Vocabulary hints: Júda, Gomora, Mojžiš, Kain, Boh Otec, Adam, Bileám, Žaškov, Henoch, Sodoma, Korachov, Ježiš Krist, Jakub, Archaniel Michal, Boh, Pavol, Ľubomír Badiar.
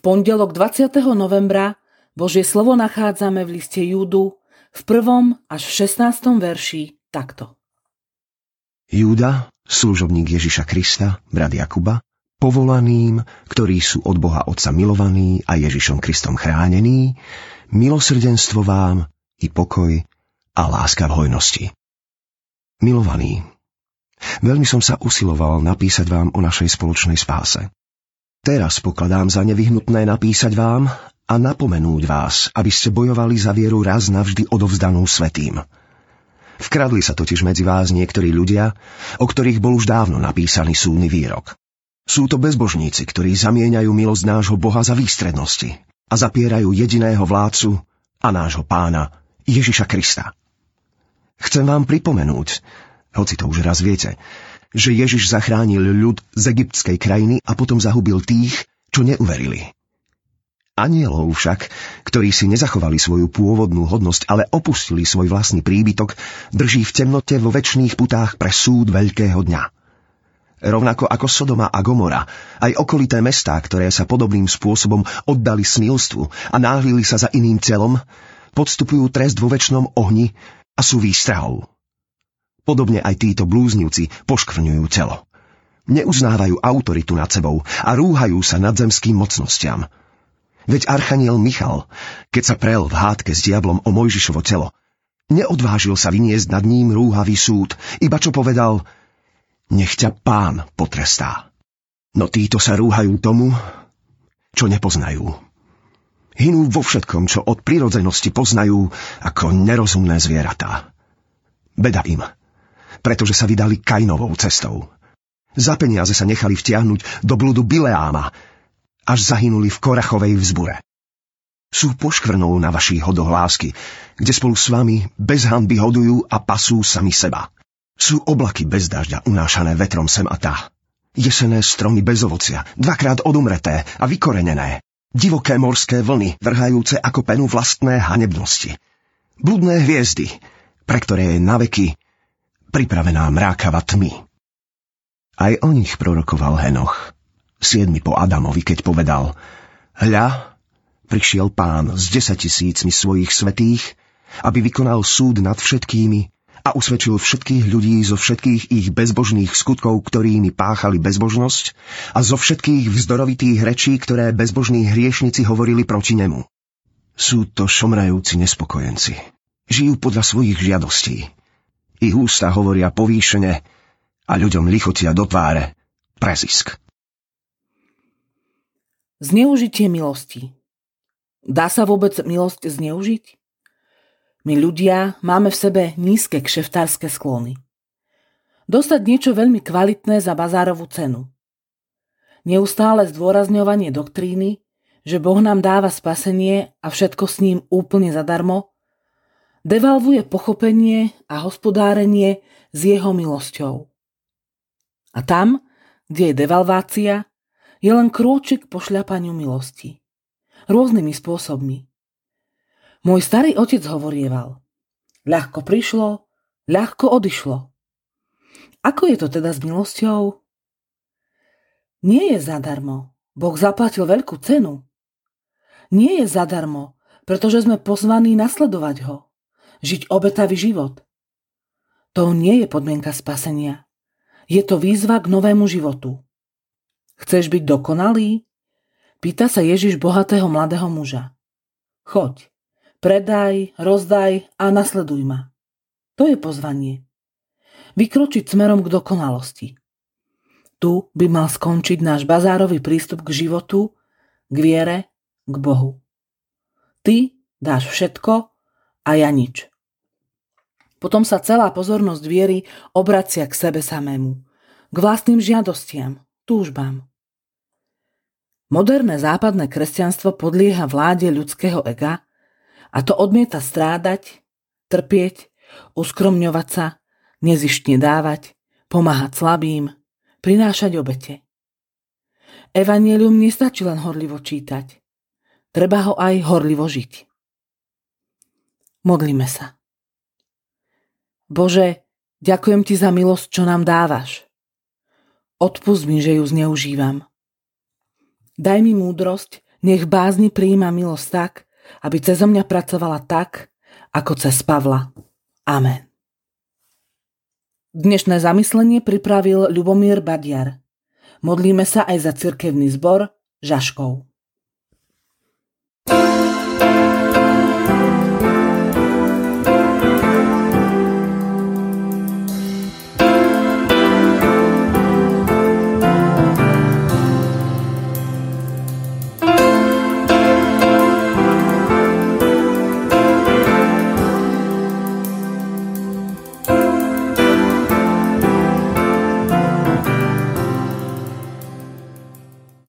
pondelok 20. novembra Božie slovo nachádzame v liste Júdu v 1. až v 16. verši takto. Júda, služobník Ježiša Krista, brat Jakuba, povolaným, ktorí sú od Boha Otca milovaní a Ježišom Kristom chránení, milosrdenstvo vám i pokoj a láska v hojnosti. Milovaní, veľmi som sa usiloval napísať vám o našej spoločnej spáse. Teraz pokladám za nevyhnutné napísať vám a napomenúť vás, aby ste bojovali za vieru raz navždy odovzdanú svätým. Vkradli sa totiž medzi vás niektorí ľudia, o ktorých bol už dávno napísaný súdny výrok. Sú to bezbožníci, ktorí zamieňajú milosť nášho Boha za výstrednosti a zapierajú jediného vládcu a nášho Pána, Ježiša Krista. Chcem vám pripomenúť, hoci to už raz viete, že Ježiš zachránil ľud z egyptskej krajiny a potom zahubil tých, čo neuverili. Anielov však, ktorí si nezachovali svoju pôvodnú hodnosť, ale opustili svoj vlastný príbytok, drží v temnote vo večných putách pre súd veľkého dňa. Rovnako ako Sodoma a Gomora, aj okolité mestá, ktoré sa podobným spôsobom oddali smilstvu a náhlili sa za iným cieľom, podstupujú trest vo večnom ohni a sú výstrahou. Podobne aj títo blúznivci poškvrňujú telo. Neuznávajú autoritu nad sebou a rúhajú sa nadzemským mocnostiam. Veď Archaniel Michal, keď sa prel v hádke s diablom o Mojžišovo telo, neodvážil sa vyniesť nad ním rúhavý súd, iba čo povedal: nech ťa Pán potrestá. No títo sa rúhajú tomu, čo nepoznajú. Hinú vo všetkom, čo od prirodzenosti poznajú, ako nerozumné zvieratá. Beda im, pretože sa vydali Kainovou cestou. Za peniaze sa nechali vtiahnuť do blúdu Bileáma, až zahynuli v Korachovej vzbure. Sú poškvrnou na vašich hodohlásky, kde spolu s vami bez hanby hodujú a pasú sami seba. Sú oblaky bez dažďa unášané vetrom sem a tá. Jesenné stromy bez ovocia, dvakrát odumreté a vykorenené. Divoké morské vlny, vrhajúce ako penu vlastné hanebnosti. Bludné hviezdy, pre ktoré je naveky pripravená mrákava tmy. Aj o nich prorokoval Henoch, 7. po Adamovi, keď povedal: hľa, prišiel Pán s 10 000 svojich svätých, aby vykonal súd nad všetkými a usvedčil všetkých ľudí zo všetkých ich bezbožných skutkov, ktorými páchali bezbožnosť, a zo všetkých vzdorovitých rečí, ktoré bezbožní hriešnici hovorili proti nemu. Sú to šomrajúci nespokojenci. Žijú podľa svojich žiadostí. Ich ústa hovoria povýšene a ľuďom lichotia do tváre prezisk. Zneužitie milosti. Dá sa vôbec milosť zneužiť? My ľudia máme v sebe nízke kšeftárske sklony. Dostať niečo veľmi kvalitné za bazárovú cenu. Neustále zdôrazňovanie doktríny, že Boh nám dáva spasenie a všetko s ním úplne zadarmo, devalvuje pochopenie a hospodárenie s jeho milosťou. A tam, kde je devalvácia, je len krôčik po šľapaniu milosti. Rôznymi spôsobmi. Môj starý otec hovorieval: ľahko prišlo, ľahko odišlo. Ako je to teda s milosťou? Nie je zadarmo. Boh zaplatil veľkú cenu. Nie je zadarmo, pretože sme pozvaní nasledovať ho. Žiť obetavý život. To nie je podmienka spasenia. Je to výzva k novému životu. Chceš byť dokonalý? Pýta sa Ježiš bohatého mladého muža. Choď, predaj, rozdaj a nasleduj ma. To je pozvanie. Vykročiť smerom k dokonalosti. Tu by mal skončiť náš bazárový prístup k životu, k viere, k Bohu. Ty dáš všetko a ja nič. Potom sa celá pozornosť viery obracia k sebe samému, k vlastným žiadostiam, túžbám. Moderné západné kresťanstvo podlieha vláde ľudského ega a to odmieta strádať, trpieť, uskromňovať sa, nezištne dávať, pomáhať slabým, prinášať obete. Evanjelium nestačí len horlivo čítať. Treba ho aj horlivo žiť. Modlíme sa. Bože, ďakujem Ti za milosť, čo nám dávaš. Odpusť mi, že ju zneužívam. Daj mi múdrosť Nech bázni prijíma milosť tak, aby cezo mňa pracovala tak, ako cez Pavla. Amen. Dnešné zamyslenie pripravil Ľubomír Badiar. Modlíme sa aj za cirkevný zbor Žaškov.